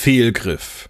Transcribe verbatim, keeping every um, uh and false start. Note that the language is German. Fehlgriff.